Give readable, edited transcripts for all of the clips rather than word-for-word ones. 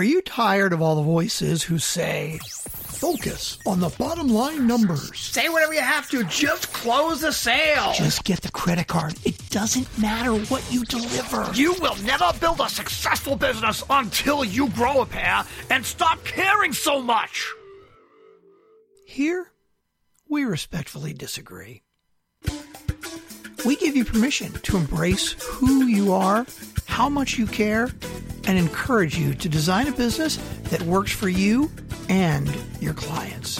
Are you tired of all the voices who say, focus on the bottom line numbers? Say whatever you have to. Just close the sale. Just get the credit card. It doesn't matter what you deliver. You will never build a successful business until you grow a pair and stop caring so much. Here, we respectfully disagree. We give you permission to embrace who you are, how much you care, and encourage you to design a business that works for you and your clients.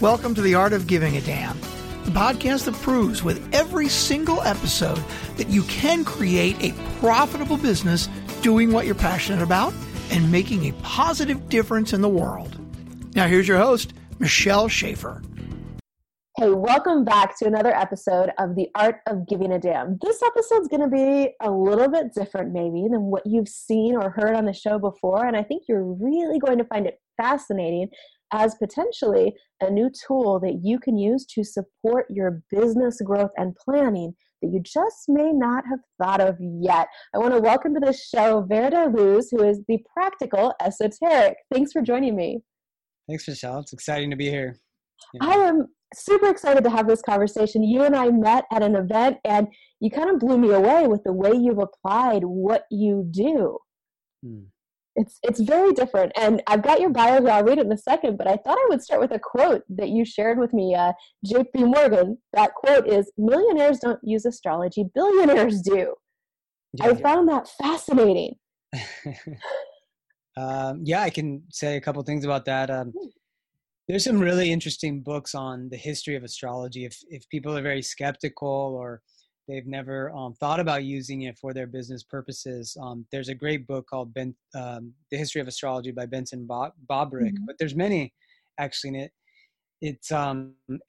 Welcome to The Art of Giving a Damn, the podcast that proves with every single episode that you can create a profitable business doing what you're passionate about and making a positive difference in the world. Now here's your host, Michelle Schaefer. Hey, welcome back to another episode of The Art of Giving a Damn. This episode's going to be a little bit different maybe than what you've seen or heard on the show before, and I think you're really going to find it fascinating as potentially a new tool that you can use to support your business growth and planning that you just may not have thought of yet. I want to welcome to the show VerDarLuz, who is the Practical Esoteric. Thanks for joining me. Thanks, Michelle. It's exciting to be here. Yeah. I am super excited to have this conversation. You and I met at an event, and you kind of blew me away with the way you've applied what you do. It's very different. And I've got your bio here. I'll read it in a second, but I thought I would start with a quote that you shared with me, JP Morgan. That quote is, "Millionaires don't use astrology, billionaires do." Yeah, I found that fascinating. I can say a couple things about that. There's some really interesting books on the history of astrology. If people are very skeptical or they've never thought about using it for their business purposes, there's a great book called The History of Astrology by Benson Bobrick. Mm-hmm. But there's many, actually, in it.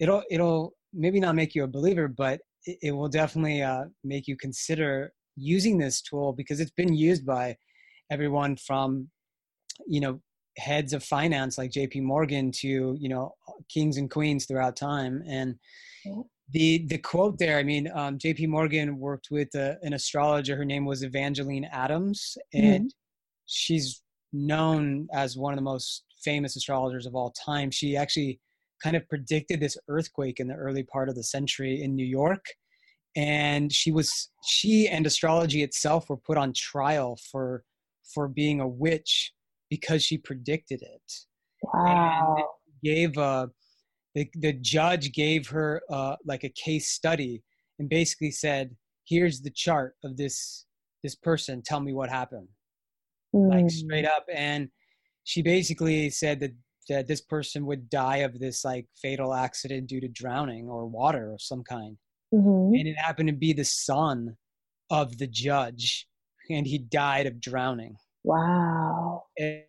It'll maybe not make you a believer, but it will definitely make you consider using this tool, because it's been used by everyone from, heads of finance like JP Morgan to, kings and queens throughout time. And the quote there, JP Morgan worked with an astrologer. Her name was Evangeline Adams, and she's known as one of the most famous astrologers of all time. She actually kind of predicted this earthquake in the early part of the century in New York. And she and astrology itself were put on trial for being a witch, because she predicted it. Wow. And gave the judge gave her like a case study and basically said, "Here's the chart of this person. Tell me what happened." Like straight up. And she basically said that this person would die of this like fatal accident due to drowning or water of some kind. Mm-hmm. And it happened to be the son of the judge, and he died of drowning. Wow.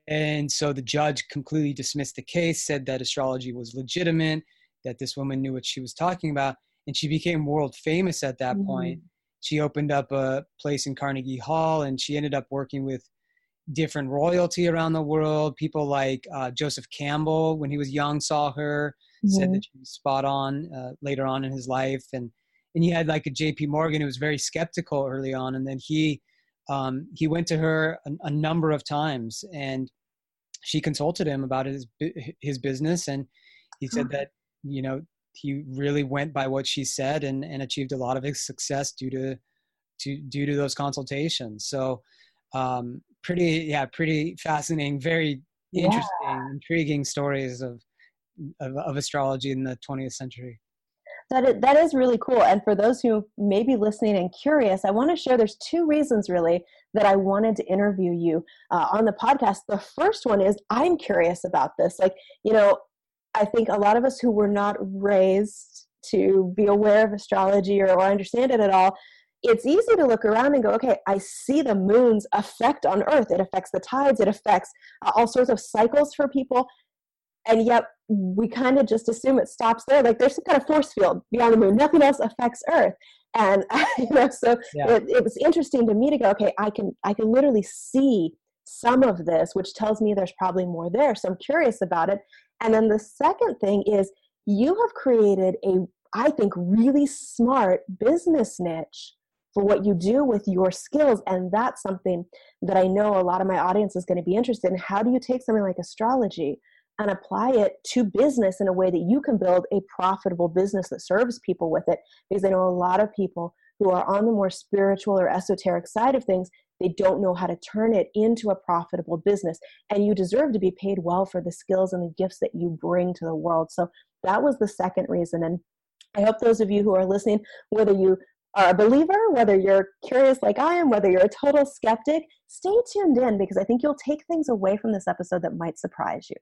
And so the judge completely dismissed the case, said that astrology was legitimate, that this woman knew what she was talking about, and she became world famous at that point. She opened up a place in Carnegie Hall, and she ended up working with different royalty around the world. People like Joseph Campbell, when he was young, saw her, said that she was spot on later on in his life. And he had like a JP Morgan who was very skeptical early on, and then he went to her a number of times, and she consulted him about his business. And he said that, he really went by what she said and achieved a lot of his success due to those consultations. So, pretty fascinating, very interesting, intriguing stories of astrology in the 20th century. That is really cool. And for those who may be listening and curious, I want to share there's two reasons really that I wanted to interview you on the podcast. The first one is I'm curious about this. Like, I think a lot of us who were not raised to be aware of astrology or understand it at all, it's easy to look around and go, okay, I see the moon's effect on Earth. It affects the tides. It affects all sorts of cycles for people. And yet we kind of just assume it stops there. Like there's some kind of force field beyond the moon. Nothing else affects Earth. And, It was interesting to me to go, okay, I can literally see some of this, which tells me there's probably more there. So I'm curious about it. And then the second thing is you have created a, I think, really smart business niche for what you do with your skills. And that's something that I know a lot of my audience is going to be interested in. How do you take something like astrology and apply it to business in a way that you can build a profitable business that serves people with it? Because I know a lot of people who are on the more spiritual or esoteric side of things, they don't know how to turn it into a profitable business. And you deserve to be paid well for the skills and the gifts that you bring to the world. So that was the second reason. And I hope those of you who are listening, whether you are a believer, whether you're curious like I am, whether you're a total skeptic, stay tuned in, because I think you'll take things away from this episode that might surprise you.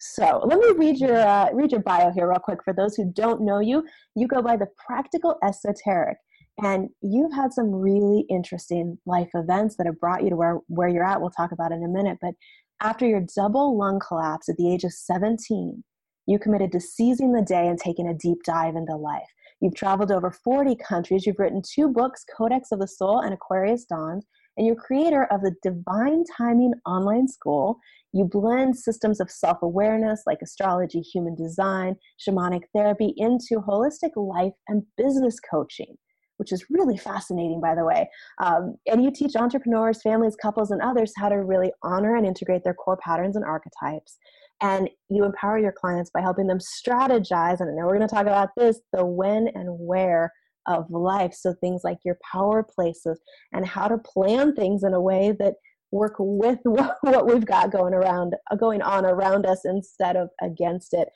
So let me read your bio here real quick. For those who don't know you, you go by the Practical Esoteric, and you've had some really interesting life events that have brought you to where you're at. We'll talk about it in a minute. But after your double lung collapse at the age of 17, you committed to seizing the day and taking a deep dive into life. You've traveled over 40 countries. You've written 2 books, Codex of the Soul and Aquarius Dawns, and you're creator of the Divine Timing Online School. You blend systems of self-awareness like astrology, human design, shamanic therapy into holistic life and business coaching, which is really fascinating, by the way. And you teach entrepreneurs, families, couples, and others how to really honor and integrate their core patterns and archetypes. And you empower your clients by helping them strategize, and I know we're going to talk about this, the when and where of life. So things like your power places and how to plan things in a way that work with what we've got going on around us instead of against it.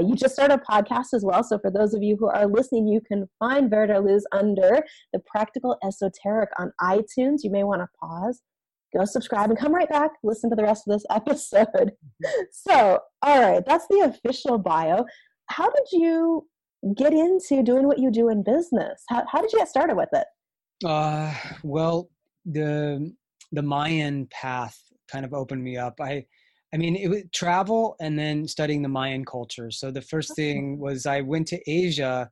You just started a podcast as well. So for those of you who are listening, you can find VerDarLuz under the Practical Esoteric on iTunes. You may want to pause, go subscribe, and come right back, listen to the rest of this episode. So, all right, that's the official bio. How did you get into doing what you do in business? How did you get started with it? Well, the Mayan path kind of opened me up. I mean, it was travel and then studying the Mayan culture. So the first thing was I went to Asia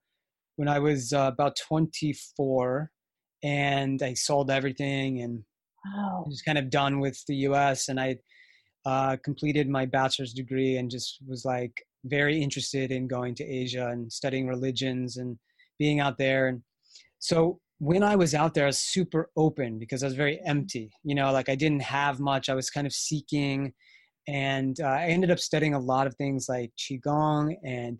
when I was about 24, and I sold everything and I was kind of done with the US, and I completed my bachelor's degree and just was like very interested in going to Asia and studying religions and being out there. And so when I was out there, I was super open because I was very empty, you know, like I didn't have much. I was kind of seeking, and I ended up studying a lot of things like Qigong and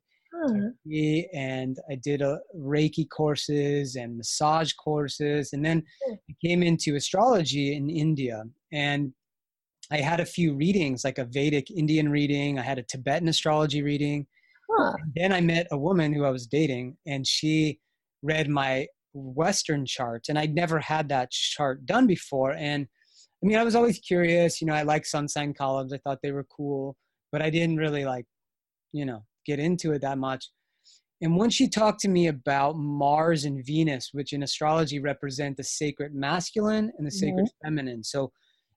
Reiki, and I did Reiki courses and massage courses. And then I came into astrology in India, and I had a few readings, like a Vedic Indian reading. I had a Tibetan astrology reading. Then I met a woman who I was dating, and she read my Western charts, and I'd never had that chart done before. And I mean, I was always curious, you know, I liked sun sign columns. I thought they were cool, but I didn't really like, you know, get into it that much. And when she talked to me about Mars and Venus, which in astrology represent the sacred masculine and the sacred feminine. So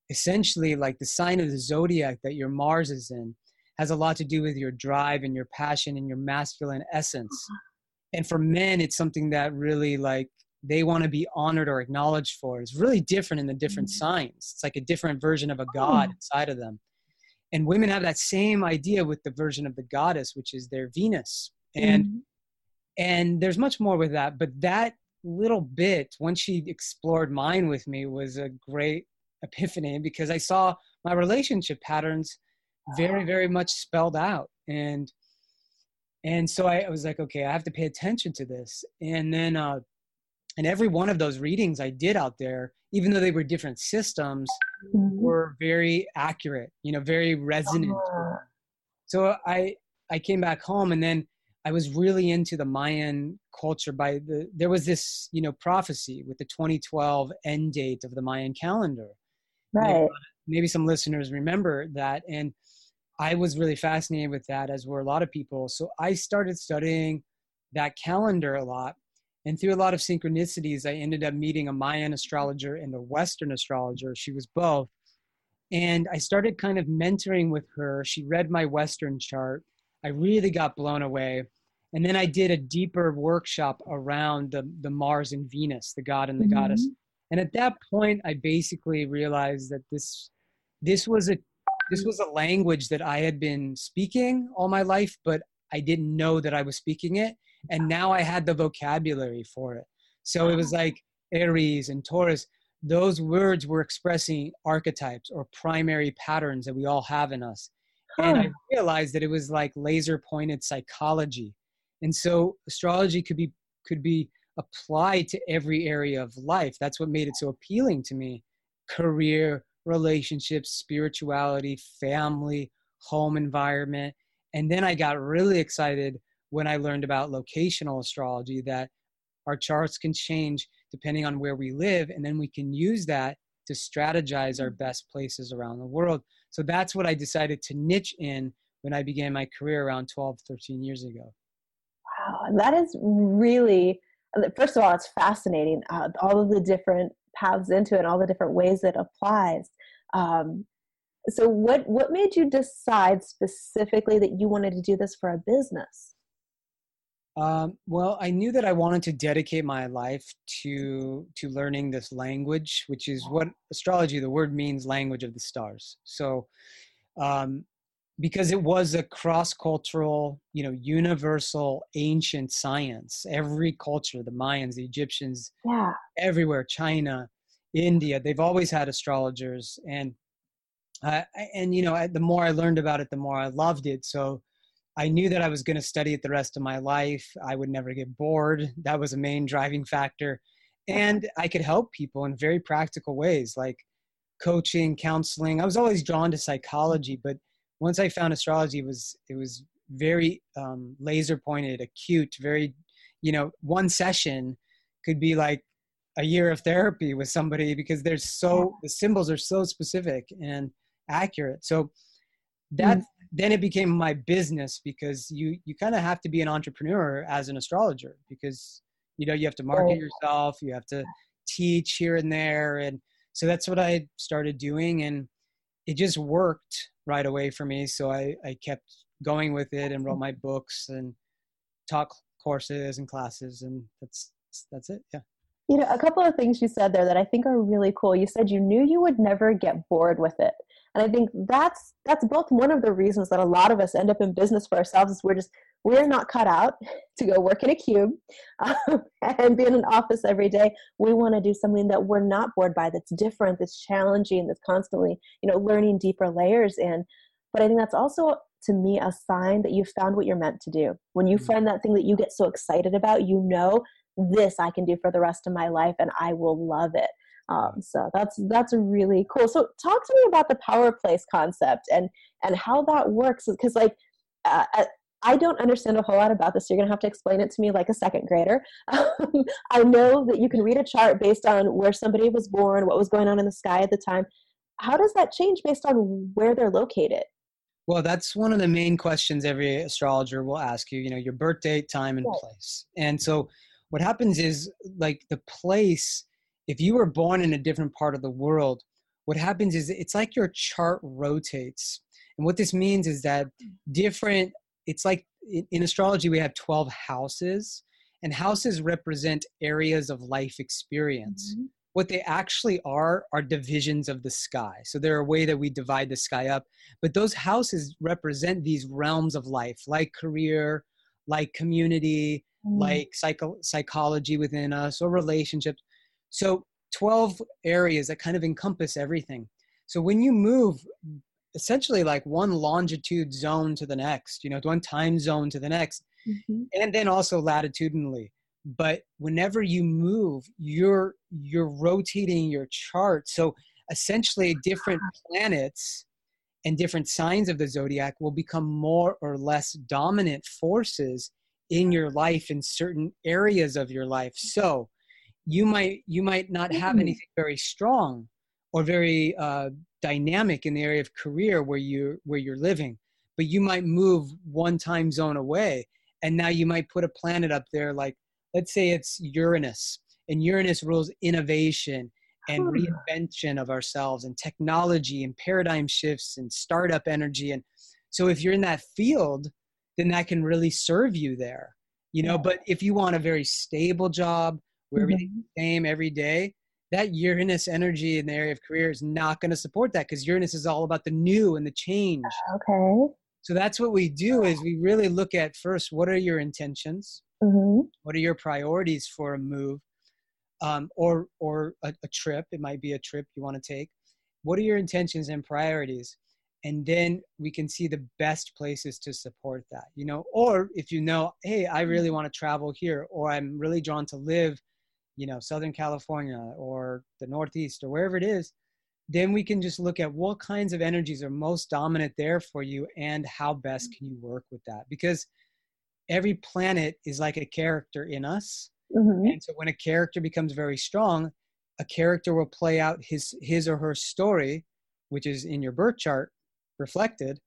essentially, like the sign of the zodiac that your Mars is in has a lot to do with your drive and your passion and your masculine essence. And for men, it's something that really like they want to be honored or acknowledged for. It's really different in the different signs. It's like a different version of a god inside of them. And women have that same idea with the version of the goddess, which is their Venus. And there's much more with that. But that little bit, when she explored mine with me, was a great epiphany, because I saw my relationship patterns very, very much spelled out. And so I was like, okay, I have to pay attention to this. And then, and every one of those readings I did out there, even though they were different systems, were very accurate, you know, very resonant. So I came back home, and then I was really into the Mayan culture. There was this, you know, prophecy with the 2012 end date of the Mayan calendar. Maybe some listeners remember that. And I was really fascinated with that, as were a lot of people. So I started studying that calendar a lot. And through a lot of synchronicities, I ended up meeting a Mayan astrologer and a Western astrologer. She was both. And I started kind of mentoring with her. She read my Western chart. I really got blown away. And then I did a deeper workshop around the Mars and Venus, the god and the goddess. And at that point, I basically realized that this was a language that I had been speaking all my life, but I didn't know that I was speaking it. And now I had the vocabulary for it. So it was like, Aries and Taurus, those words were expressing archetypes or primary patterns that we all have in us. And I realized that it was like laser pointed psychology. And so astrology could be applied to every area of life. That's what made it so appealing to me. Career, relationships, spirituality, family, home environment. And then I got really excited when I learned about locational astrology, that our charts can change depending on where we live. And then we can use that to strategize our best places around the world. So that's what I decided to niche in when I began my career around 12, 13 years ago. Wow. That is really, first of all, it's fascinating. All of the different paths into it and all the different ways it applies. So what made you decide specifically that you wanted to do this for a business? Well, I knew that I wanted to dedicate my life to learning this language, which is what astrology, the word means language of the stars. So, because it was a cross-cultural, universal ancient science, every culture, the Mayans, the Egyptians, everywhere, China, India, they've always had astrologers. And the more I learned about it, the more I loved it. So I knew that I was going to study it the rest of my life. I would never get bored. That was a main driving factor. And I could help people in very practical ways, like coaching, counseling. I was always drawn to psychology, but once I found astrology, it was very laser pointed, acute, very, one session could be like a year of therapy with somebody, because the symbols are so specific and accurate. So that then it became my business, because you kind of have to be an entrepreneur as an astrologer, because you have to market yourself, you have to teach here and there, and so that's what I started doing, and it just worked right away for me. So I kept going with it and wrote my books and taught courses and classes, and that's it. Yeah. A couple of things you said there that I think are really cool. You said you knew you would never get bored with it. And I think that's both one of the reasons that a lot of us end up in business for ourselves, is we're not cut out to go work in a cube and be in an office every day. We want to do something that we're not bored by, that's different, that's challenging, that's constantly, learning deeper layers in. But I think that's also, to me, a sign that you've found what you're meant to do. When you find that thing that you get so excited about, this I can do for the rest of my life and I will love it. So that's really cool. So talk to me about the power place concept and how that works. Cause I don't understand a whole lot about this. So you're going to have to explain it to me like a second grader. I know that you can read a chart based on where somebody was born, what was going on in the sky at the time. How does that change based on where they're located? Well, that's one of the main questions every astrologer will ask you, your birth date, time, and place. And so what happens is, like, the place, if you were born in a different part of the world, what happens is it's like your chart rotates. And what this means is that it's like in astrology, we have 12 houses, and houses represent areas of life experience. Mm-hmm. What they actually are divisions of the sky. So they're a way that we divide the sky up, but those houses represent these realms of life, like career, like community, like psychology within us, or relationships. So 12 areas that kind of encompass everything. So when you move essentially like one longitude zone to the next, one time zone to the next, and then also latitudinally. But whenever you move, you're rotating your chart. So essentially different planets and different signs of the zodiac will become more or less dominant forces in your life, in certain areas of your life. So you might not have anything very strong or very dynamic in the area of career where you're living, but you might move one time zone away, and now you might put a planet up there, like let's say it's Uranus, and Uranus rules innovation and reinvention of ourselves and technology and paradigm shifts and startup energy. And so if you're in that field, then that can really serve you there, But if you want a very stable job where everything's the same every day, that Uranus energy in the area of career is not going to support that, because Uranus is all about the new and the change. Okay. So that's what we do, is we really look at first, what are your intentions? What are your priorities for a move? or a trip. It might be a trip you want to take. What are your intentions and priorities? And then we can see the best places to support that, you know, or if you know, hey, I really want to travel here, or I'm really drawn to live, you know, Southern California or the Northeast or wherever it is, then we can just look at what kinds of energies are most dominant there for you and how best can you work with that? Because every planet is like a character in us. Mm-hmm. And so when a character becomes very strong, a character will play out his or her story, which is in your birth chart reflected,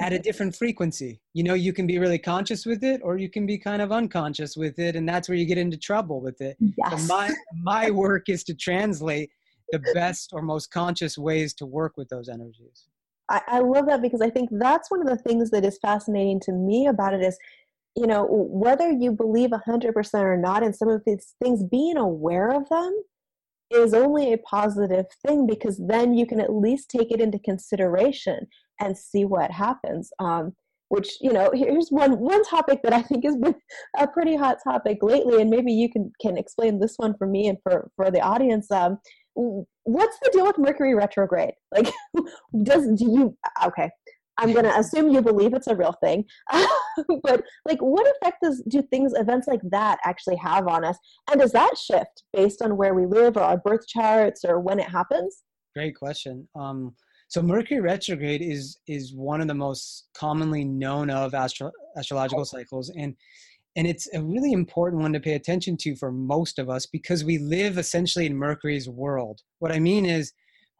at a different frequency. You know, you can be really conscious with it, or you can be kind of unconscious with it. And that's where you get into trouble with it. Yes. So my work is to translate the best or most conscious ways to work with those energies. I love that, because I think that's one of the things that is fascinating to me about it is, you know, whether you believe 100% or not in some of these things, being aware of them is only a positive thing, because then you can at least take it into consideration and see what happens. Which, you know, here's one topic that I think has been a pretty hot topic lately, and maybe you can explain this one for me and for the audience. What's the deal with Mercury retrograde? Like, okay, I'm going to assume you believe it's a real thing, but like, what effect do events like that actually have on us? And does that shift based on where we live or our birth charts or when it happens? Great question. So Mercury retrograde is one of the most commonly known of astrological cycles. And it's a really important one to pay attention to for most of us, because we live essentially in Mercury's world. What I mean is,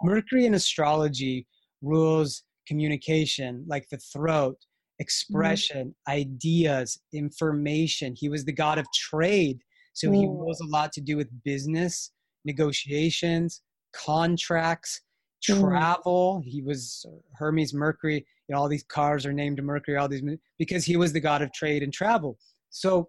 Mercury in astrology rules communication, like the throat, expression, ideas, information. He was the god of trade. So he rules a lot to do with business, negotiations, contracts, travel. He was Hermes Mercury. You know, all these cars are named Mercury, because he was the god of trade and travel. So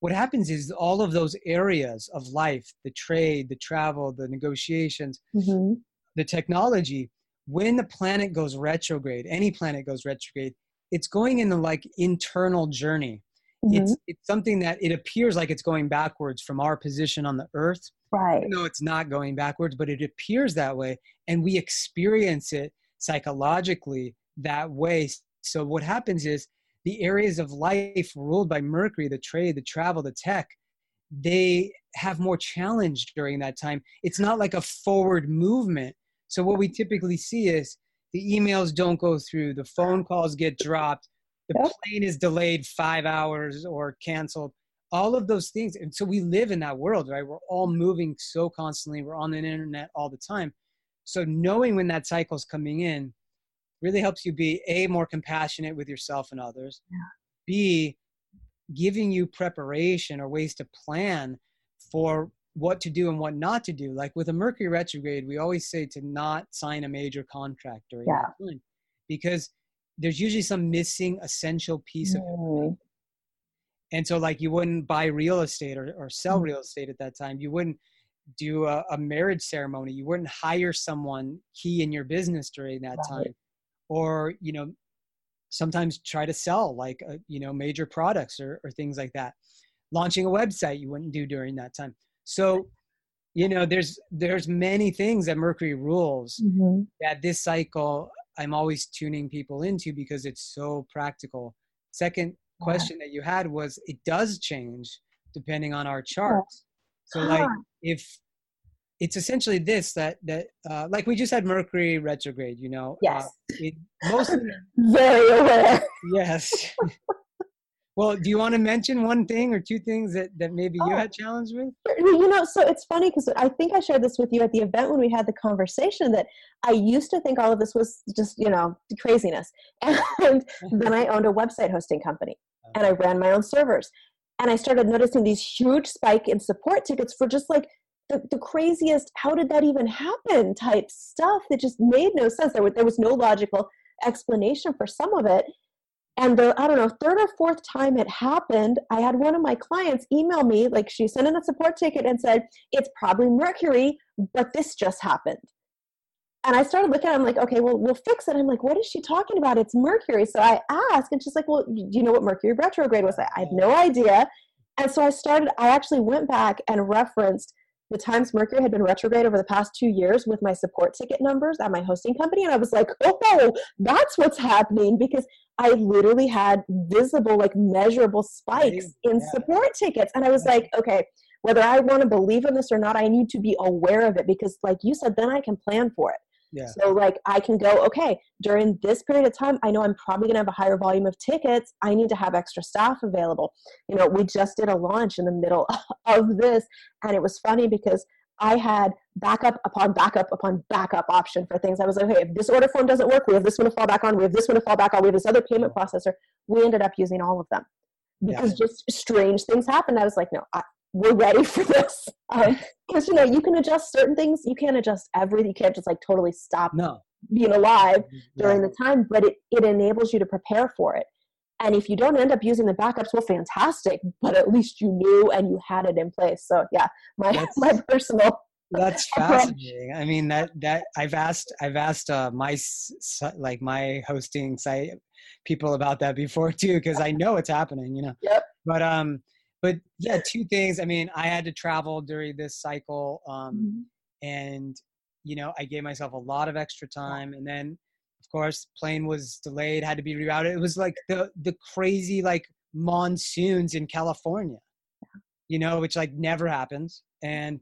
what happens is all of those areas of life, the trade, the travel, the negotiations, the technology, when the planet goes retrograde, any planet goes retrograde, it's going in the like internal journey. It's something that it appears like it's going backwards from our position on the earth. Right. No, it's not going backwards, but it appears that way. And we experience it psychologically that way. So what happens is, the areas of life ruled by Mercury, the trade, the travel, the tech, they have more challenge during that time. It's not like a forward movement. So what we typically see is the emails don't go through, the phone calls get dropped, the plane is delayed 5 hours or canceled, all of those things. And so we live in that world, right? We're all moving so constantly. We're on the internet all the time. So knowing when that cycle's coming in really helps you be A, more compassionate with yourself and others, B, giving you preparation or ways to plan for what to do and what not to do. Like with a Mercury retrograde, we always say to not sign a major contract during that time, because there's usually some missing essential piece of it. And so like you wouldn't buy real estate or sell real estate at that time. You wouldn't do a marriage ceremony. You wouldn't hire someone key in your business during that time. Or, you know, sometimes try to sell like, you know, major products or things like that. Launching a website you wouldn't do during that time. So, you know, there's many things that Mercury rules that this cycle I'm always tuning people into because it's so practical. Second question that you had was, it does change depending on our charts. So like if it's essentially this, that like we just had Mercury retrograde, you know. Yes. It mostly, very aware. Yes. Well, do you want to mention one thing or two things that maybe you had challenged with? You know, so it's funny because I think I shared this with you at the event when we had the conversation that I used to think all of this was just, you know, craziness. And then I owned a website hosting company and I ran my own servers. And I started noticing these huge spike in support tickets for just like the craziest, how did that even happen type stuff that just made no sense. There was no logical explanation for some of it. And the, I don't know, third or fourth time it happened, I had one of my clients email me, like she sent in a support ticket and said, it's probably Mercury, but this just happened. And I started looking at it, I'm like, okay, well, we'll fix it. I'm like, what is she talking about? It's Mercury. So I asked, and she's like, well, do you know what Mercury retrograde was? I had no idea. And so I actually went back and referenced the times Mercury had been retrograde over the past 2 years with my support ticket numbers at my hosting company. And I was like, oh, that's what's happening, because I literally had visible, like measurable spikes in support tickets. And I was like, okay, whether I want to believe in this or not, I need to be aware of it, because like you said, then I can plan for it. Yeah. So like I can go, okay, during this period of time, I know I'm probably going to have a higher volume of tickets. I need to have extra staff available. You know, we just did a launch in the middle of this. And it was funny because I had backup upon backup upon backup option for things. I was like, okay, if this order form doesn't work, we have this one to fall back on. We have this one to fall back on. We have this other payment processor. We ended up using all of them because just strange things happened. I was like, no, we're ready for this. Because, you know, you can adjust certain things. You can't adjust everything. You can't just like totally stop being alive during the time, but it enables you to prepare for it. And if you don't end up using the backups, well, fantastic, but at least you knew and you had it in place. So yeah, my personal. That's fascinating. I mean, that I've asked my hosting site people about that before too, because I know it's happening, you know. Yep. But yeah, two things. I mean, I had to travel during this cycle, and you know, I gave myself a lot of extra time. And then, of course, plane was delayed, had to be rerouted. It was like the crazy like monsoons in California, you know, which like never happens. And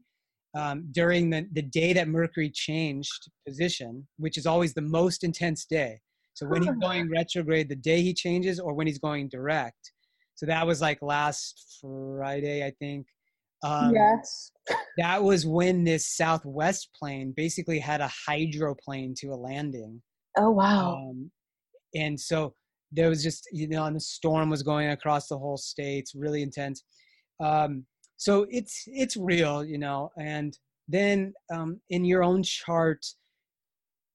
during the day that Mercury changed position, which is always the most intense day. So when he's going retrograde, the day he changes, or when he's going direct. So that was like last Friday, I think. Yes. That was when this Southwest plane basically had a hydroplane to a landing. Oh, wow. And so there was just, you know, and the storm was going across the whole state. It's really intense. So it's real, you know. And then in your own chart,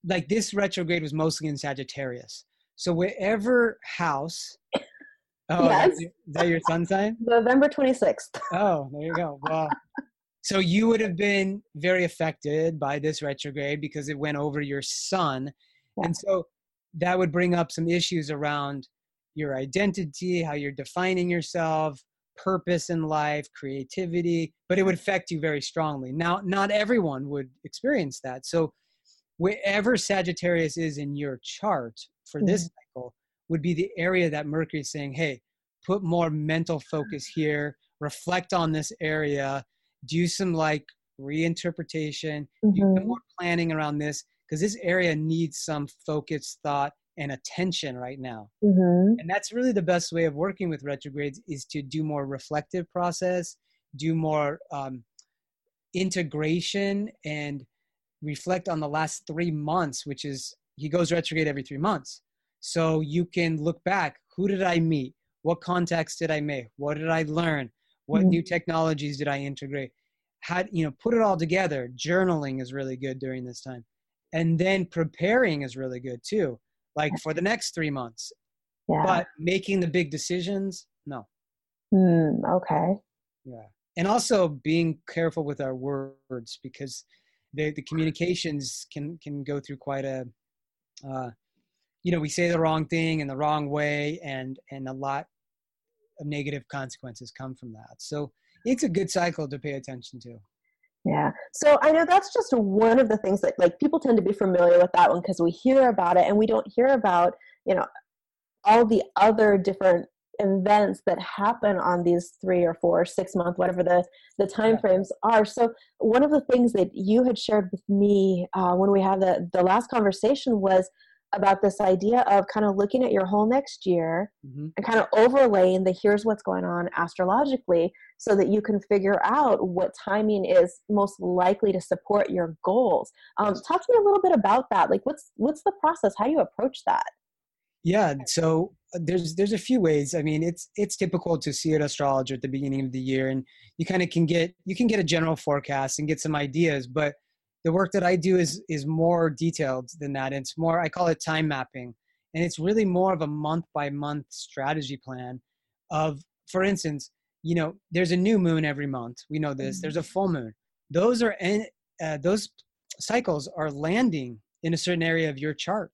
like this retrograde was mostly in Sagittarius. So wherever house... Oh, yes. Is that your sun sign? November 26th. Oh, there you go. Wow. So you would have been very affected by this retrograde because it went over your sun. Yeah. And so that would bring up some issues around your identity, how you're defining yourself, purpose in life, creativity, but it would affect you very strongly. Now, not everyone would experience that. So wherever Sagittarius is in your chart for this cycle, would be the area that Mercury is saying, hey, put more mental focus here, reflect on this area, do some like reinterpretation, do some more planning around this, because this area needs some focused thought and attention right now. And that's really the best way of working with retrogrades, is to do more reflective process, do more integration, and reflect on the last 3 months, which is, he goes retrograde every 3 months. So you can look back, who did I meet? What contacts did I make? What did I learn? What new technologies did I integrate? Put it all together. Journaling is really good during this time. And then preparing is really good too, like for the next 3 months. Yeah. But making the big decisions, no. Okay. Yeah. And also being careful with our words, because the communications can go through quite a... we say the wrong thing in the wrong way, and a lot of negative consequences come from that. So it's a good cycle to pay attention to. Yeah. So I know that's just one of the things that like people tend to be familiar with that one, because we hear about it and we don't hear about, you know, all the other different events that happen on these 3 or 4 or 6 month, whatever the time frames are. So one of the things that you had shared with me when we had the last conversation was about this idea of kind of looking at your whole next year and kind of overlaying the here's what's going on astrologically, so that you can figure out what timing is most likely to support your goals. Talk to me a little bit about that. Like what's the process? How do you approach that? Yeah. So there's a few ways. I mean, it's typical to see an astrologer at the beginning of the year, and you kind of can get a general forecast and get some ideas, but the work that I do is more detailed than that. It's more, I call it time mapping. And it's really more of a month by month strategy plan of, for instance, you know, there's a new moon every month. We know this. There's a full moon. Those are those cycles are landing in a certain area of your chart.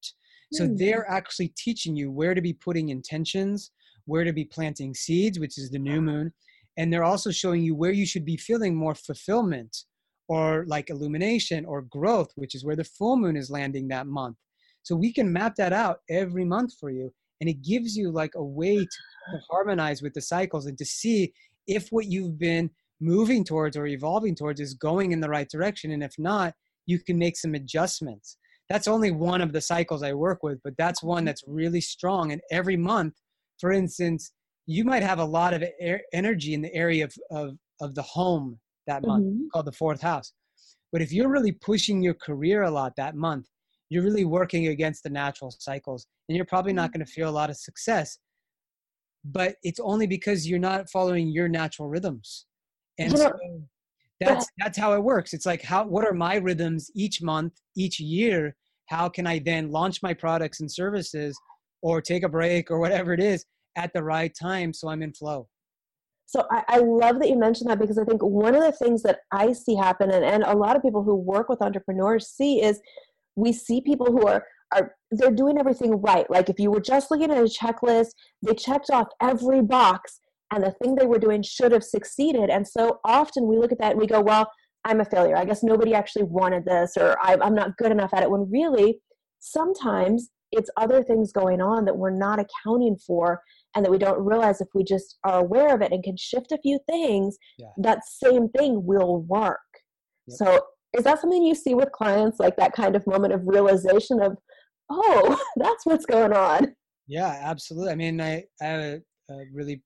So they're actually teaching you where to be putting intentions, where to be planting seeds, which is the new moon, And they're also showing you where you should be feeling more fulfillment or like illumination or growth, which is where the full moon is landing that month. So we can map that out every month for you. And it gives you like a way to harmonize with the cycles and to see if what you've been moving towards or evolving towards is going in the right direction. And if not, you can make some adjustments. That's only one of the cycles I work with, but that's one that's really strong. And every month, for instance, you might have a lot of energy in the area of the home that month, called the fourth house. But if you're really pushing your career a lot that month, you're really working against the natural cycles, and you're probably not going to feel a lot of success, but it's only because you're not following your natural rhythms. And so that's how it works. It's like, what are my rhythms each month, each year? How can I then launch my products and services or take a break or whatever it is at the right time so I'm in flow? So I love that you mentioned that, because I think one of the things that I see happen, and a lot of people who work with entrepreneurs see, is we see people who are they're doing everything right. Like if you were just looking at a checklist, they checked off every box and the thing they were doing should have succeeded. And so often we look at that and we go, well, I'm a failure. I guess nobody actually wanted this, or I'm not good enough at it. When really, sometimes it's other things going on that we're not accounting for and that we don't realize. If we just are aware of it and can shift a few things, that same thing will work. Yep. So is that something you see with clients, like that kind of moment of realization of, oh, that's what's going on? Yeah, absolutely. I mean, I have a really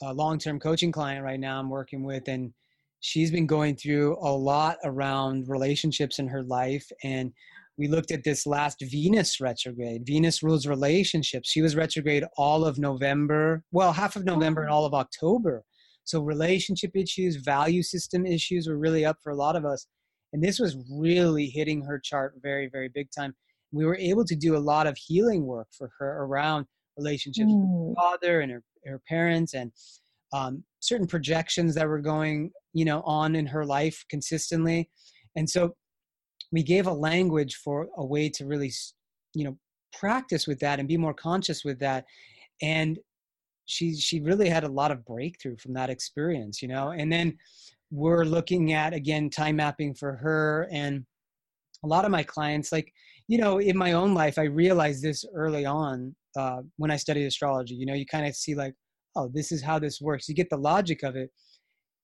long-term coaching client right now I'm working with, and she's been going through a lot around relationships in her life. And we looked at this last Venus retrograde. Venus rules relationships. She was retrograde all of November, well, half of November and all of October. So relationship issues, value system issues were really up for a lot of us. And this was really hitting her chart very, very big time. We were able to do a lot of healing work for her around relationships with her father and her parents, and certain projections that were going, on in her life consistently. And so we gave a language for a way to really, practice with that and be more conscious with that. And she really had a lot of breakthrough from that experience, and then we're looking at, again, time mapping for her. And a lot of my clients, like, in my own life, I realized this early on when I studied astrology, you kind of see like, oh, this is how this works. You get the logic of it.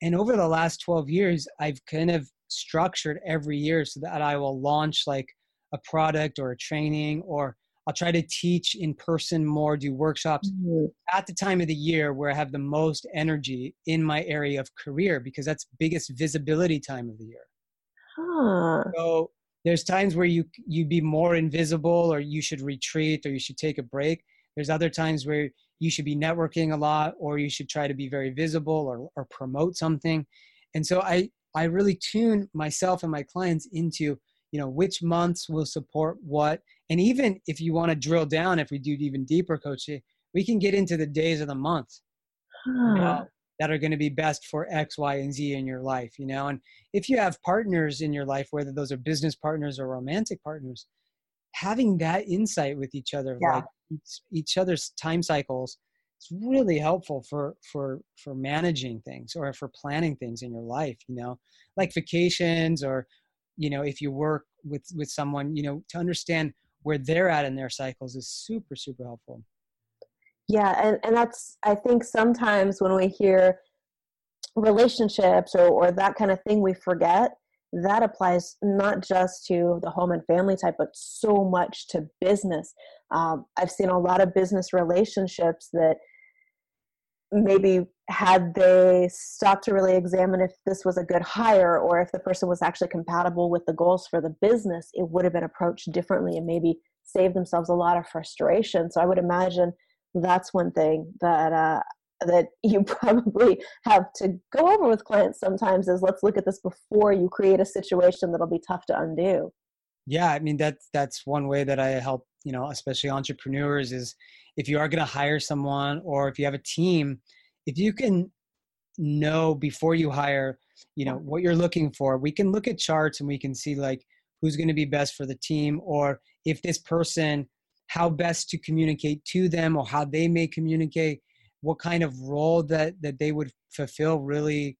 And over the last 12 years, I've kind of structured every year so that I will launch like a product or a training, or I'll try to teach in person more, do workshops at the time of the year where I have the most energy in my area of career, because that's biggest visibility time of the year. So there's times where you'd be more invisible, or you should retreat, or you should take a break. There's other times where you should be networking a lot, or you should try to be very visible or promote something. And so I really tune myself and my clients into which months will support what. And even if you want to drill down, if we do even deeper coaching, we can get into the days of the month that are going to be best for X, Y, and Z in your life, And if you have partners in your life, whether those are business partners or romantic partners, having that insight with each other, like each other's time cycles, it's really helpful for managing things or for planning things in your life, like vacations, or if you work with someone, to understand where they're at in their cycles is super, super helpful. Yeah. And that's, I think sometimes when we hear relationships or that kind of thing, we forget that applies not just to the home and family type, but so much to business. I've seen a lot of business relationships that maybe had they stopped to really examine if this was a good hire, or if the person was actually compatible with the goals for the business, it would have been approached differently and maybe saved themselves a lot of frustration. So I would imagine that's one thing that that you probably have to go over with clients sometimes, is let's look at this before you create a situation that'll be tough to undo. Yeah, I mean, that's one way that I help, especially entrepreneurs, is if you are going to hire someone, or if you have a team, if you can know before you hire, what you're looking for. We can look at charts and we can see like who's going to be best for the team, or if this person, how best to communicate to them, or how they may communicate. what kind of role that they would fulfill really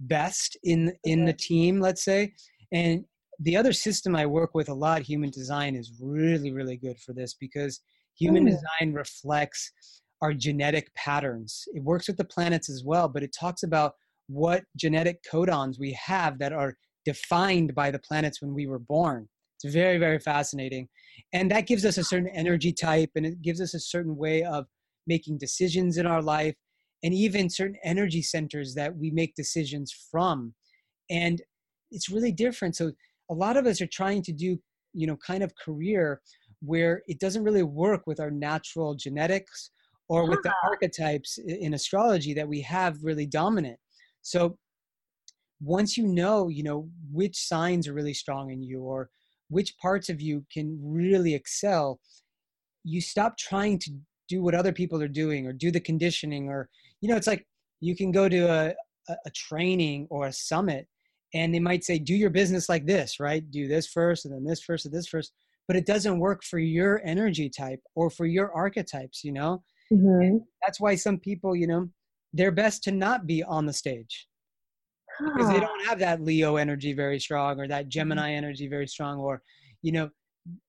best in the team, let's say. And the other system I work with a lot, Human Design, is really, really good for this, because Human Design reflects our genetic patterns. It works with the planets as well, but it talks about what genetic codons we have that are defined by the planets when we were born. It's very, very fascinating. And that gives us a certain energy type, and it gives us a certain way of making decisions in our life, and even certain energy centers that we make decisions from. And it's really different. So a lot of us are trying to do, kind of career where it doesn't really work with our natural genetics or with the archetypes in astrology that we have really dominant. So once you know, which signs are really strong in you or which parts of you can really excel, you stop trying to do what other people are doing or do the conditioning, or, it's like you can go to a training or a summit and they might say, do your business like this, right? Do this first and then this first and this first, but it doesn't work for your energy type or for your archetypes, Mm-hmm. That's why some people, they're best to not be on the stage because they don't have that Leo energy very strong or that Gemini energy very strong, or,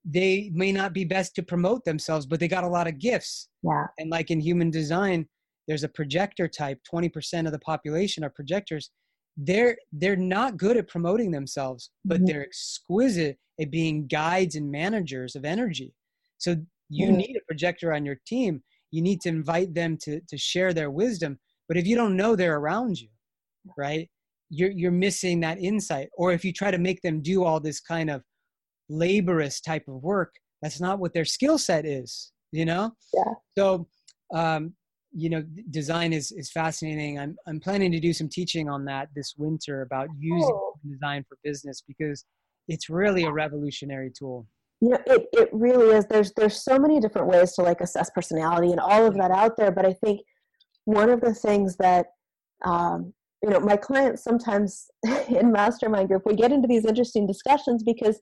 they may not be best to promote themselves, but they got a lot of gifts. Yeah. And like in Human Design, there's a projector type. 20% of the population are projectors. They're not good at promoting themselves, but they're exquisite at being guides and managers of energy. So you need a projector on your team. You need to invite them to share their wisdom. But if you don't know they're around you, right, you're missing that insight. Or if you try to make them do all this kind of laborious type of work, that's not what their skill set is, Yeah. So, design is fascinating. I'm planning to do some teaching on that this winter about using design for business, because it's really a revolutionary tool. It really is. There's so many different ways to assess personality and all of that out there. But I think one of the things that, my clients sometimes in mastermind group, we get into these interesting discussions because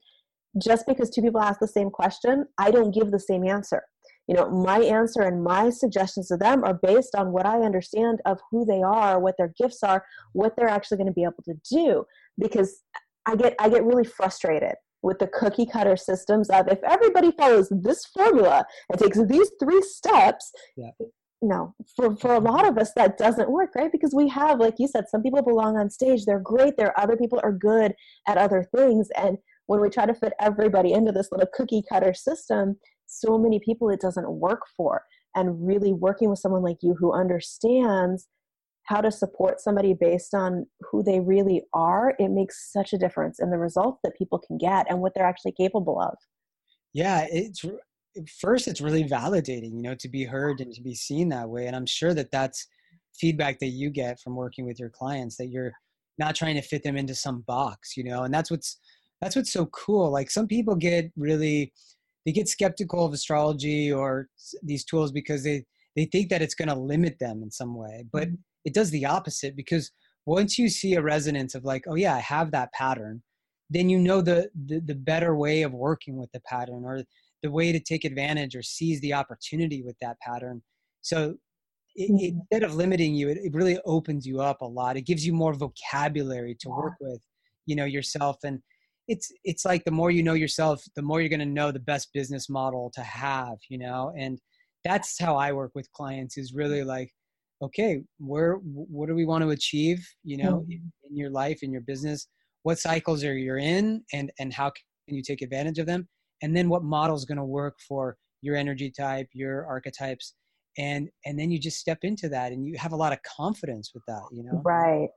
just because two people ask the same question, I don't give the same answer. My answer and my suggestions to them are based on what I understand of who they are, what their gifts are, what they're actually going to be able to do, because I get really frustrated with the cookie cutter systems of, if everybody follows this formula and takes these three steps, no, for a lot of us, that doesn't work, right? Because we have, like you said, some people belong on stage. They're great. There are other people are good at other things. And when we try to fit everybody into this little cookie cutter system, so many people it doesn't work for. And really working with someone like you who understands how to support somebody based on who they really are, it makes such a difference in the results that people can get and what they're actually capable of. Yeah, it's really validating, to be heard and to be seen that way. And I'm sure that that's feedback that you get from working with your clients, that you're not trying to fit them into some box, and that's what's so cool. Like, some people get skeptical of astrology or these tools because they think that it's going to limit them in some way, but it does the opposite, because once you see a resonance of like, oh yeah, I have that pattern, then the better way of working with the pattern, or the way to take advantage or seize the opportunity with that pattern. So instead of limiting you, it really opens you up a lot. It gives you more vocabulary to work with, yourself. And it's like, the more you know yourself, the more you're going to know the best business model to have, and that's how I work with clients, is really like, okay, what do we want to achieve, in your life, in your business, what cycles are you in, and how can you take advantage of them? And then what model is going to work for your energy type, your archetypes, and then you just step into that and you have a lot of confidence with that, Right.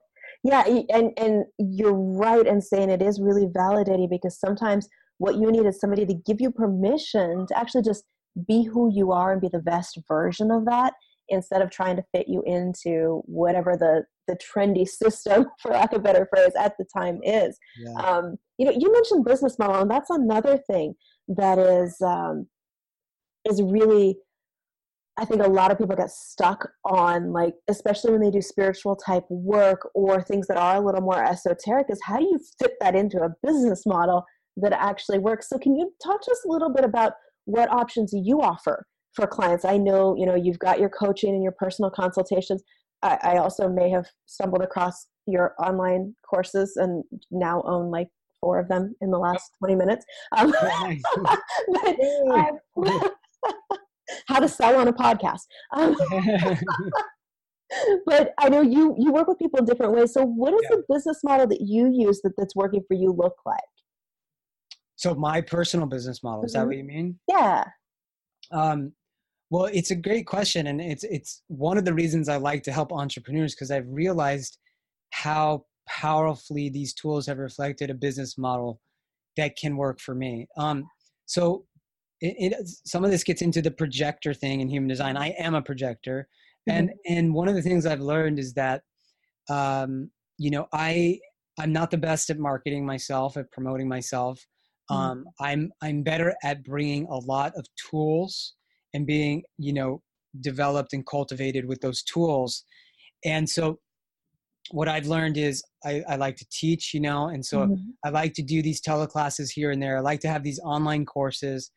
Yeah. And you're right in saying it is really validating, because sometimes what you need is somebody to give you permission to actually just be who you are and be the best version of that, instead of trying to fit you into whatever the trendy system, for lack of a better phrase, at the time is. Yeah. You mentioned business model, and that's another thing that is really, I think a lot of people get stuck on, like, especially when they do spiritual type work or things that are a little more esoteric, is how do you fit that into a business model that actually works? So can you talk to us a little bit about what options you offer for clients. I know, you know, you've got your coaching and your personal consultations. I also may have stumbled across your online courses and now own like 4 of them in the last 20 minutes. How to sell on a podcast. But I know you work with people in different ways. So what does the business model that you use that's working for you look like? So my personal business model, is that what you mean? Yeah. Well, it's a great question. And it's one of the reasons I like to help entrepreneurs, because I've realized how powerfully these tools have reflected a business model that can work for me. So some of this gets into the projector thing in human design. I am a projector. And one of the things I've learned is that, I'm not the best at marketing myself, at promoting myself. I'm better at bringing a lot of tools and being, developed and cultivated with those tools. And so what I've learned is I like to teach, and so I like to do these teleclasses here and there. I like to have these online courses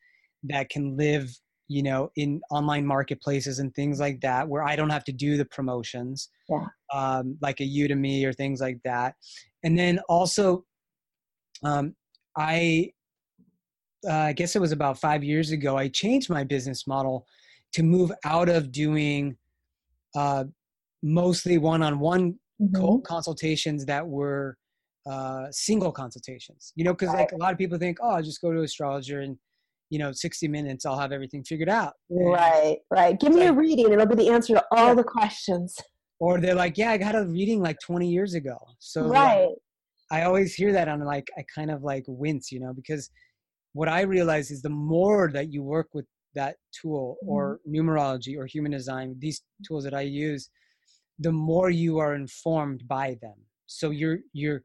that can live, in online marketplaces and things like that, where I don't have to do the promotions, like a Udemy or things like that. And then also, I guess it was about 5 years ago, I changed my business model to move out of doing mostly one-on-one consultations that were single consultations, because like a lot of people think, oh, I'll just go to an astrologer and, 60 minutes, I'll have everything figured out. Right. Give me a reading. It'll be the answer to all the questions. Or they're like, I got a reading like 20 years ago. So I always hear that. And I'm like, I kind of like wince, because what I realize is the more that you work with that tool or numerology or human design, these tools that I use, the more you are informed by them. So you're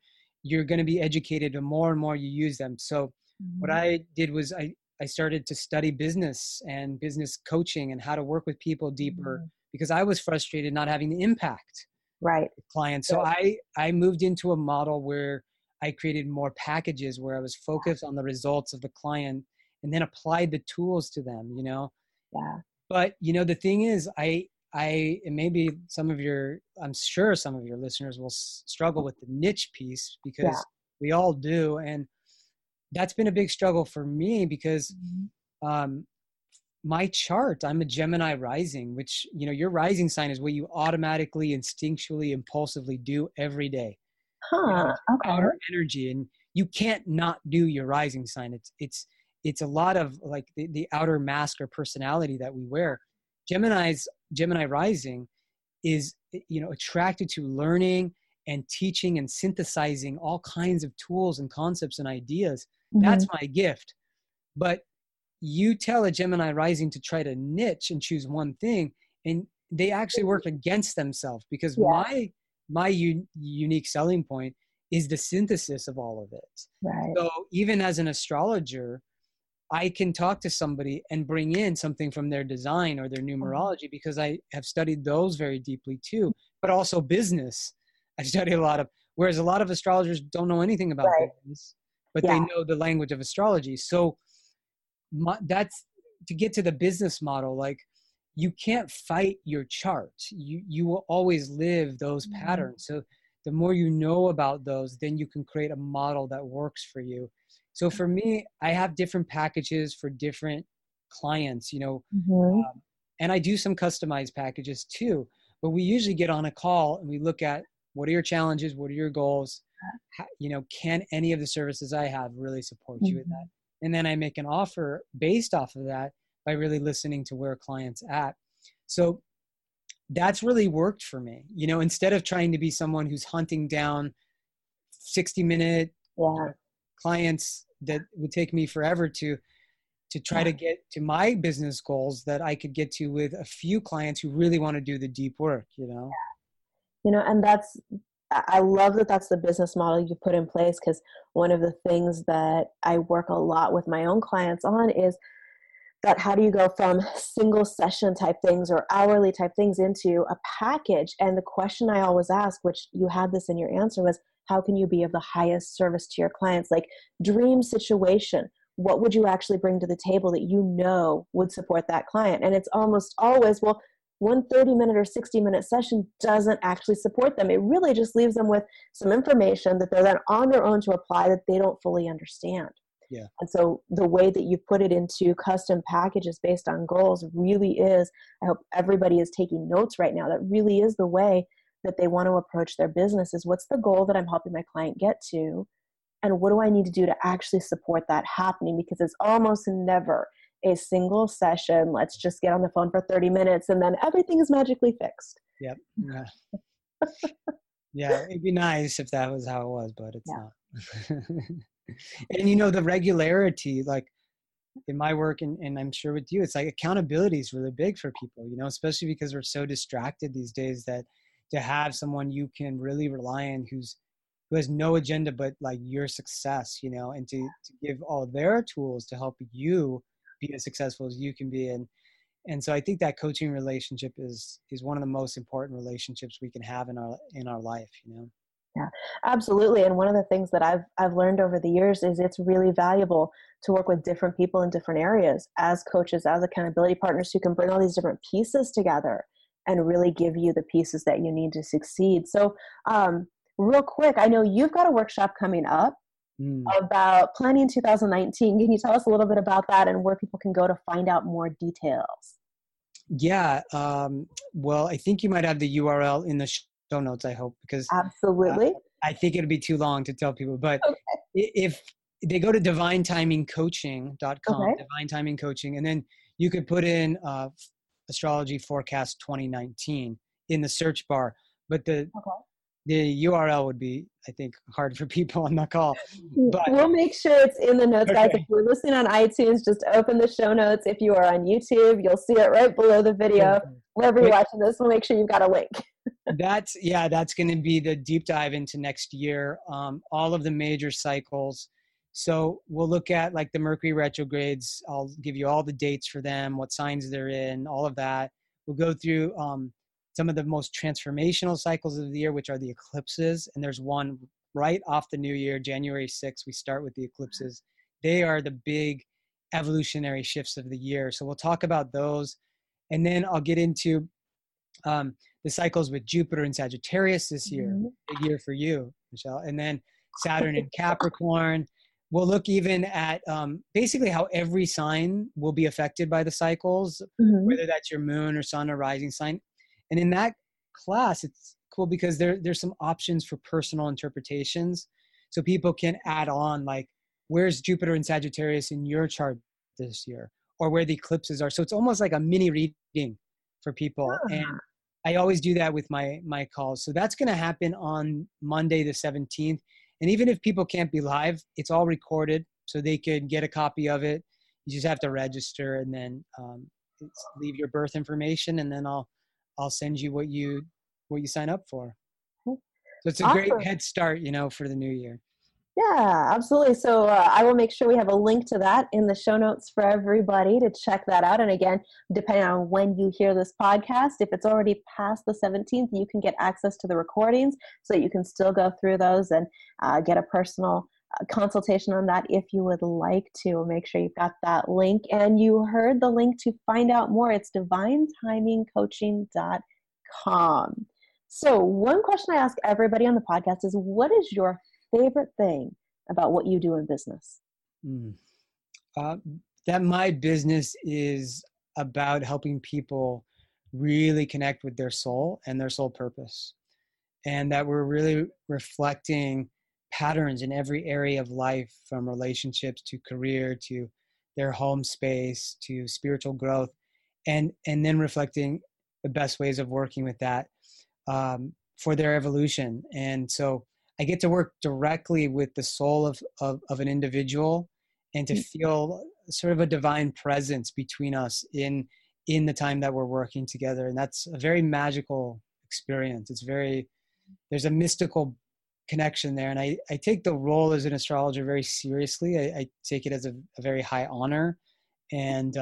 going to be educated the more and more you use them. So what I did was I started to study business and business coaching and how to work with people deeper because I was frustrated not having the impact with clients. So I moved into a model where I created more packages where I was focused on the results of the client and then applied the tools to them, But, the thing is, I and maybe I'm sure some of your listeners will struggle with the niche piece because we all do. And that's been a big struggle for me because my chart, I'm a Gemini rising, which, your rising sign is what you automatically, instinctually, impulsively do every day. Outer energy, and you can't not do your rising sign. It's a lot of like the outer mask or personality that we wear. Gemini rising is, attracted to learning and teaching and synthesizing all kinds of tools and concepts and ideas. That's my gift. But you tell a Gemini rising to try to niche and choose one thing, and they actually work against themselves because my unique selling point is the synthesis of all of it. Right. So even as an astrologer, I can talk to somebody and bring in something from their design or their numerology because I have studied those very deeply too, but also business. I study a lot of, whereas a lot of astrologers don't know anything about business, but they know the language of astrology. So that's to get to the business model. Like, you can't fight your chart. You will always live those patterns. So the more you know about those, then you can create a model that works for you. So for me, I have different packages for different clients, and I do some customized packages too. But we usually get on a call and we look at, what are your challenges? What are your goals? Can any of the services I have really support you in that? And then I make an offer based off of that, by really listening to where a client's at. So that's really worked for me. Instead of trying to be someone who's hunting down 60-minute clients that would take me forever to try to get to my business goals that I could get to with a few clients who really want to do the deep work, And I love that's the business model you put in place, because one of the things that I work a lot with my own clients on is that how do you go from single session type things or hourly type things into a package? And the question I always ask, which you had this in your answer, was how can you be of the highest service to your clients? Like, dream situation. what would you actually bring to the table that you know would support that client? And it's almost always, well, one 30-minute or 60-minute session doesn't actually support them. It really just leaves them with some information that they're then on their own to apply that they don't fully understand. Yeah. And so the way that you put it into custom packages based on goals really is, I hope everybody is taking notes right now, that really is the way that they want to approach their business is what's the goal that I'm helping my client get to? And what do I need to do to actually support that happening? Because it's almost never a single session. Let's just get on the phone for 30 minutes and then everything is magically fixed. Yep. Yeah. Yeah. It'd be nice if that was how it was, but it's not. And you know, the regularity, like in my work and I'm sure with you, it's like accountability is really big for people, you know, especially because we're so distracted these days that to have someone you can really rely on who has no agenda, but like your success, you know, and to give all their tools to help you be as successful as you can be. And so I think that coaching relationship is one of the most important relationships we can have in our life, you know? Yeah, absolutely. And one of the things that I've learned over the years is it's really valuable to work with different people in different areas as coaches, as accountability partners who can bring all these different pieces together and really give you the pieces that you need to succeed. So real quick, I know you've got a workshop coming up about planning 2019. Can you tell us a little bit about that and where people can go to find out more details? Yeah. Well, I think you might have the URL in the show notes, I hope, because absolutely, I think it'd be too long to tell people, but okay. If they go to divinetimingcoaching.com, okay. Divine Timing Coaching, and then you could put in Astrology Forecast 2019 in the search bar, but the URL would be, I think, hard for people on the call. But we'll make sure it's in the notes, okay, guys. If you're listening on iTunes, just open the show notes. If you are on YouTube, you'll see it right below the video. Wherever you're watching this, we'll make sure you've got a link. That's going to be the deep dive into next year, all of the major cycles. So we'll look at like the Mercury retrogrades. I'll give you all the dates for them, what signs they're in, all of that. We'll go through some of the most transformational cycles of the year, which are the eclipses. And there's one right off the new year, January 6th, we start with the eclipses. They are the big evolutionary shifts of the year. So we'll talk about those. And then I'll get into the cycles with Jupiter and Sagittarius this year, big year for you, Michelle. And then Saturn and Capricorn. We'll look even at basically how every sign will be affected by the cycles, whether that's your moon or sun or rising sign. And in that class, it's cool because there's some options for personal interpretations. So people can add on, like, where's Jupiter and Sagittarius in your chart this year? Or where the eclipses are. So it's almost like a mini reading for people. And I always do that with my calls. So that's going to happen on Monday the 17th. And even if people can't be live, it's all recorded. So they could get a copy of it. You just have to register and then leave your birth information. And then I'll send you what you sign up for. So it's a great head start, you know, for the new year. Yeah, absolutely. So I will make sure we have a link to that in the show notes for everybody to check that out. And again, depending on when you hear this podcast, if it's already past the 17th, you can get access to the recordings so that you can still go through those and get a personal consultation on that if you would like to. Make sure you've got that link. And you heard the link to find out more. It's divinetimingcoaching.com. So one question I ask everybody on the podcast is, what is your favorite thing about what you do in business? That my business is about helping people really connect with their soul and their soul purpose. And that we're really reflecting patterns in every area of life, from relationships to career to their home space to spiritual growth, and then reflecting the best ways of working with that for their evolution. And so I get to work directly with the soul of an individual and to feel sort of a divine presence between us in the time that we're working together. And that's a very magical experience. There's a mystical connection there. And I take the role as an astrologer very seriously. I take it as a very high honor. And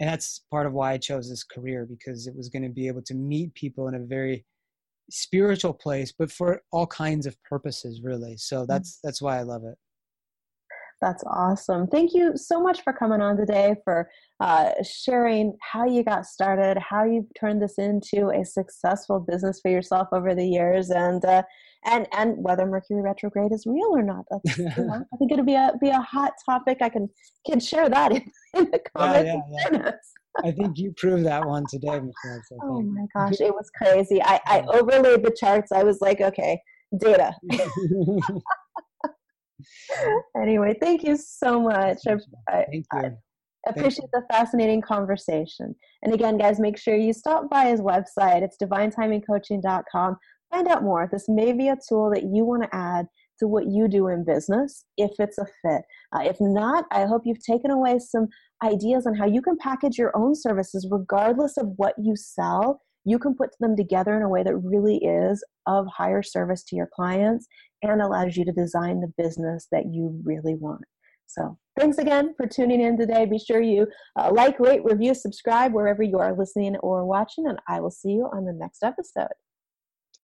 that's part of why I chose this career, because it was going to be able to meet people in a very spiritual place, but for all kinds of purposes, really. So that's why I love it. That's awesome. Thank you so much for coming on today, for sharing how you got started, how you've turned this into a successful business for yourself over the years, and whether Mercury retrograde is real or not. That's, I think it'll be a hot topic. I can share that in the comments. Yeah. I think you proved that one today, Michelle. So oh my gosh, it was crazy. I overlaid the charts. I was like, okay, data. Anyway, thank you so much. I appreciate the fascinating conversation. And again, guys, make sure you stop by his website. It's divinetimingcoaching.com. Find out more. This may be a tool that you want to add to what you do in business, if it's a fit. If not, I hope you've taken away some ideas on how you can package your own services regardless of what you sell. You can put them together in a way that really is of higher service to your clients and allows you to design the business that you really want. So thanks again for tuning in today. Be sure you like, rate, review, subscribe wherever you are listening or watching, and I will see you on the next episode.